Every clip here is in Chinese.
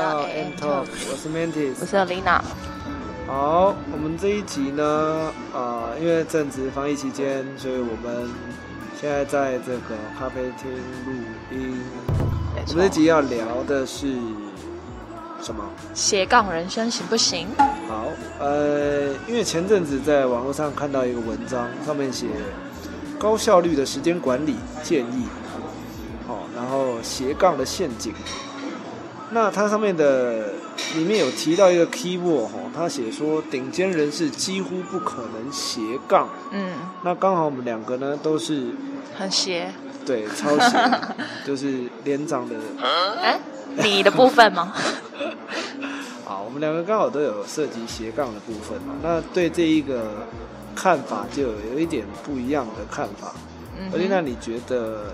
到 AM Talk， 我是 Mantis， 我是 Alina。好，我们这一集呢，因为正值防疫期间，所以我们现在在这个咖啡厅录音。我们这集要聊的是什么？斜杠人生行不行？好，因为前阵子在网络上看到一个文章，上面写高效率的时间管理建议。然后斜杠的陷阱，那它上面的里面有提到一个 keyword 它写说顶尖人士几乎不可能斜杠，那刚好我们两个呢都是很斜，对，超斜，就是连长的，你的部分吗？好，我们两个刚好都有涉及斜杠的部分嘛，那对这一个看法就有一点不一样的看法。而且那你觉得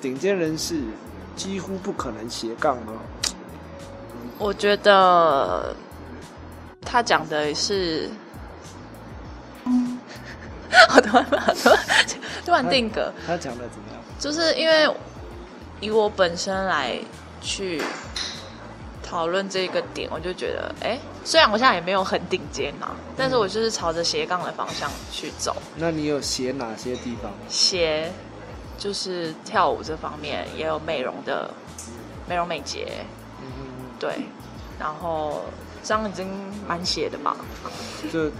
顶尖人士几乎不可能斜杠吗？我觉得他讲的是我突然定格，他讲的怎么样？就是因为以我本身来去讨论这个点，我就觉得虽然我现在也没有很顶尖嘛，但是我就是朝着斜杠的方向去走。那你有斜哪些地方？斜就是跳舞这方面，也有美容的，美容美睫，对，然后这样已经蛮斜的吧。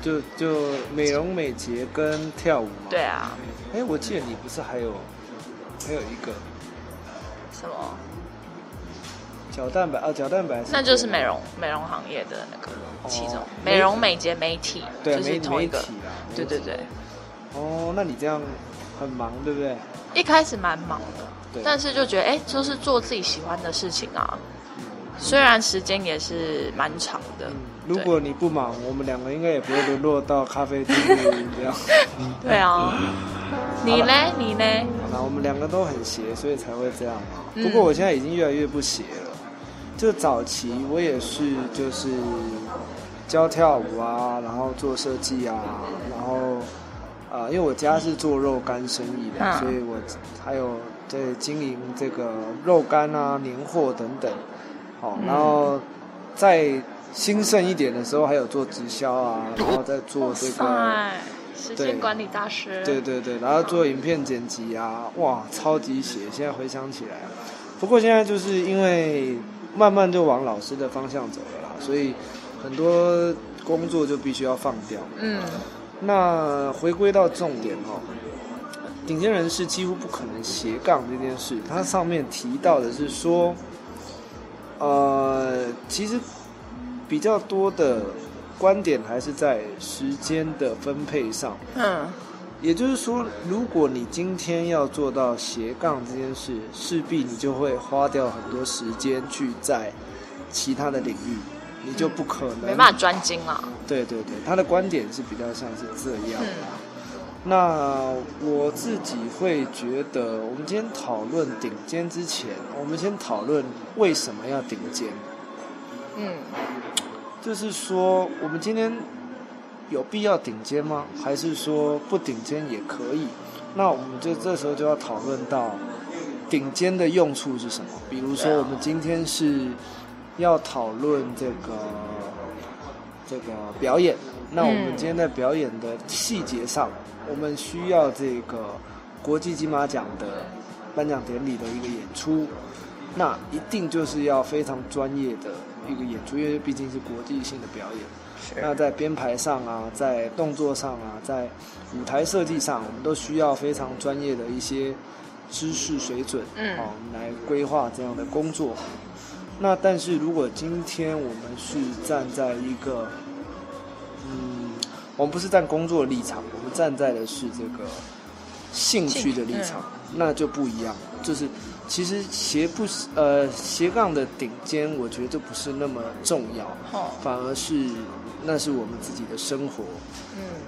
就美容美睫跟跳舞嘛。对啊。我记得你不是还有一个什么？角蛋白啊，角蛋白，那就是美容行业的那个其中美容美睫媒体，对，就是同一个，对对对。那你这样很忙，对不对？一开始蛮忙的，但是就觉得就是做自己喜欢的事情啊。虽然时间也是蛮长的。如果你不忙，我们两个应该也不会沦落到咖啡厅这样。对啊。你呢？好啦，我们两个都很斜，所以才会这样嘛。不过我现在已经越来越不斜了。就早期我也是就是教跳舞啊，然后做设计啊，然后因为我家是做肉干生意的，所以我还有在经营这个肉干啊、年货等等。然后再兴盛一点的时候还有做直销啊，然后再做这个时间管理大师，对对对，然后做影片剪辑啊，哇，超级斜，现在回想起来。不过现在就是因为慢慢就往老师的方向走了啦，所以很多工作就必须要放掉。那回归到重点顶尖人士几乎不可能斜杠这件事，他上面提到的是说，其实比较多的观点还是在时间的分配上。也就是说，如果你今天要做到斜杠这件事，势必你就会花掉很多时间去在其他的领域，你就不可能没办法专精啦。对对对，他的观点是比较像是这样啦。那我自己会觉得，我们今天讨论顶尖之前，我们先讨论为什么要顶尖。就是说我们今天有必要顶尖吗？还是说不顶尖也可以？那我们就这时候就要讨论到顶尖的用处是什么。比如说我们今天是要讨论这个表演，那我们今天在表演的细节上，我们需要这个国际金马奖的颁奖典礼的一个演出，那一定就是要非常专业的一个演出，因为毕竟是国际性的表演。那在编排上啊，在动作上啊，在舞台设计上，我们都需要非常专业的一些知识水准，来规划这样的工作。那但是如果今天我们是站在一个，我们不是站工作的立场，我们站在的是这个兴趣的立场，那就不一样。就是其实斜杠的顶尖，我觉得就不是那么重要，反而是那是我们自己的生活。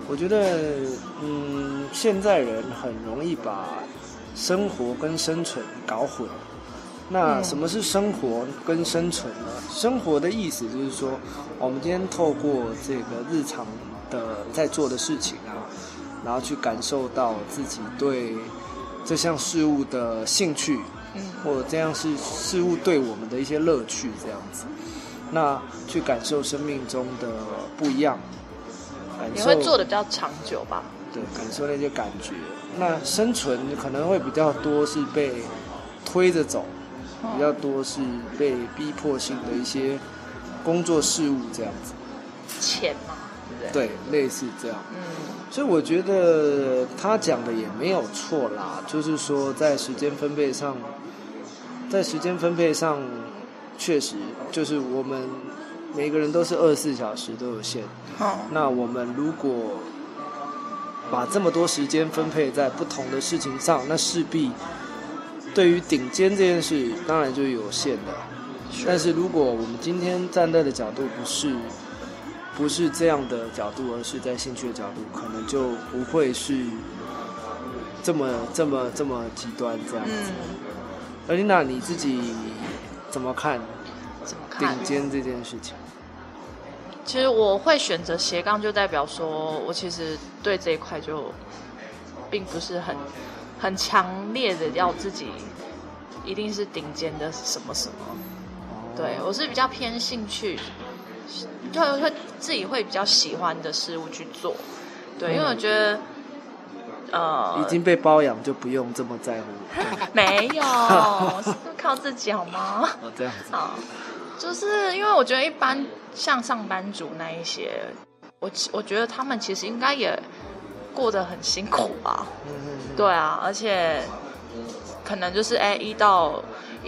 我觉得现在人很容易把生活跟生存搞混。那什么是生活跟生存呢？生活的意思就是说，我们今天透过这个日常的在做的事情啊，然后去感受到自己对这项事物的兴趣，或者这样是事物对我们的一些乐趣这样子。那去感受生命中的不一样，你会做的比较长久吧？对，感受那些感觉。那生存可能会比较多是被推着走，比较多是被逼迫性的一些工作事务这样子。钱嘛，对不对？对，类似这样。所以我觉得他讲的也没有错啦，就是说在时间分配上确实就是我们每个人都是24小时都有限，那我们如果把这么多时间分配在不同的事情上，那势必对于顶尖这件事当然就有限的。但是如果我们今天站在的角度不是这样的角度，而是在兴趣的角度，可能就不会是这么极端这样子。而琳娜你自己怎么看顶尖这件事情？其实我会选择斜杠，就代表说我其实对这一块就并不是很强烈的要自己一定是顶尖的什么什么。对，我是比较偏兴趣，就会自己会比较喜欢的事物去做。对，因为我觉得已经被包养就不用这么在乎。没有，是靠自己好吗？哦，这样子。好，就是因为我觉得一般像上班族那一些，我觉得他们其实应该也过得很辛苦吧。对啊，而且可能就是一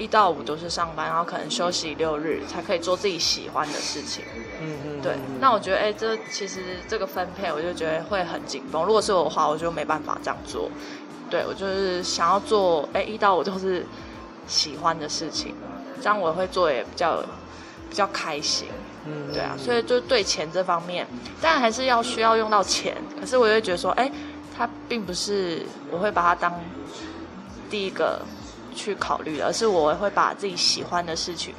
到五都是上班，然后可能休息6日才可以做自己喜欢的事情。对，那我觉得这其实这个分配我就觉得会很紧绷，如果是我的话我就没办法这样做。对，我就是想要做1到5都是喜欢的事情，这样我会做也比较开心。对啊，所以就对钱这方面当然还是要需要用到钱，可是我就会觉得说它并不是我会把它当第一个去考虑的，而是我会把自己喜欢的事情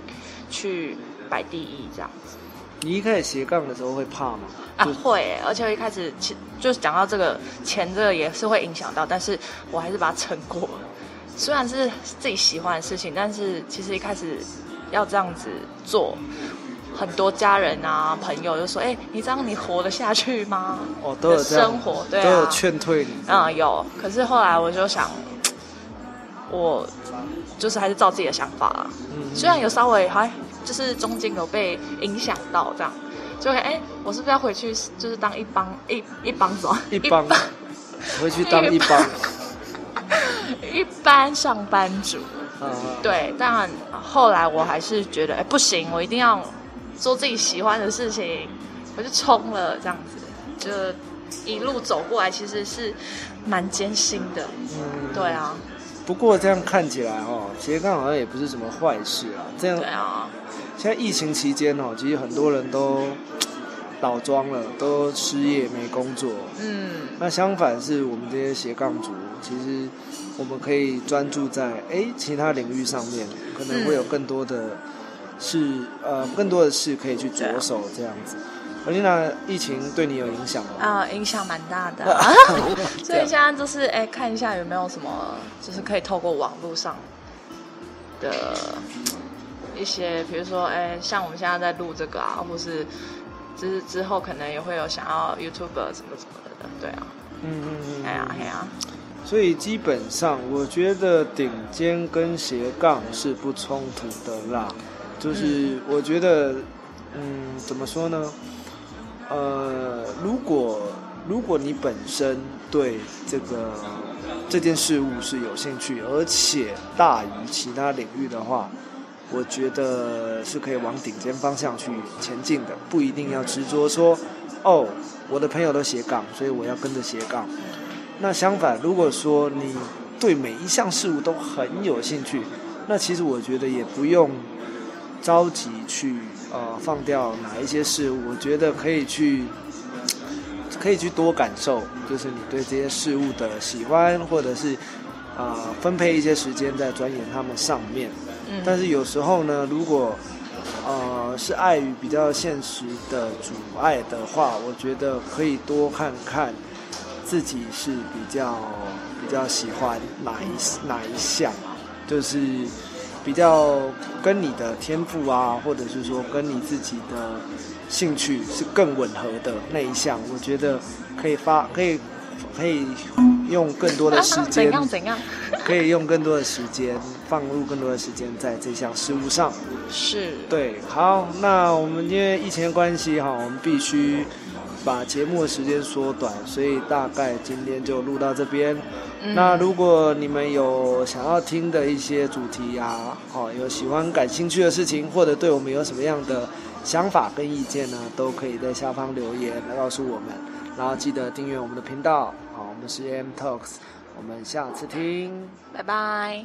去摆第一这样子。你一开始斜杠的时候会怕吗？会，而且我一开始就是讲到这个钱，这个也是会影响到，但是我还是把它撑过了。虽然是自己喜欢的事情，但是其实一开始要这样子做，很多家人啊朋友就说：“你这样你活得下去吗？”哦，都有这样生活，对啊，都有劝退你。有。可是后来我就想，我就是还是照自己的想法啦。虽然有稍微就是中间有被影响到，这样就我是不是要回去就是当一般上班族？对，但后来我还是觉得不行，我一定要做自己喜欢的事情，我就冲了这样子，就一路走过来，其实是蛮艰辛的。对啊。不过这样看起来斜杠好像也不是什么坏事啊。这样，对啊。现在疫情期间其实很多人都倒装了，都失业没工作。那相反是我们这些斜杠族，其实我们可以专注在其他领域上面，可能会有更多的事，更多的事可以去着手这样子。而琳娜，疫情对你有影响吗？影响蛮大的，所以现在就是看一下有没有什么，就是可以透过网络上的一些，比如说像我们现在在录这个啊，或是就是之后可能也会有想要 YouTuber 什么什么的，对啊，哎呀，所以基本上我觉得顶尖跟斜杠是不冲突的啦，就是我觉得，怎么说呢？如果你本身对这件事物是有兴趣，而且大于其他领域的话，我觉得是可以往顶尖方向去前进的，不一定要执着说我的朋友都斜杠，所以我要跟着斜杠。那相反，如果说你对每一项事物都很有兴趣，那其实我觉得也不用着急去放掉哪一些事物，我觉得可以去多感受，就是你对这些事物的喜欢，或者是分配一些时间在钻研它们上面。但是有时候呢，如果是碍于比较现实的阻碍的话，我觉得可以多看看自己是比较喜欢哪一项，就是比较跟你的天赋啊，或者是说跟你自己的兴趣是更吻合的那一项，我觉得可以用更多的时间，怎样可以用更多的时间放入更多的时间在这项事物上。是，对。好，那我们因为疫情的关系哈，我们必须把节目的时间缩短，所以大概今天就录到这边。那如果你们有想要听的一些主题啊，有喜欢感兴趣的事情，或者对我们有什么样的想法跟意见呢，都可以在下方留言来告诉我们，然后记得订阅我们的频道。好，我们是AM Talks， 我们下次听，拜拜。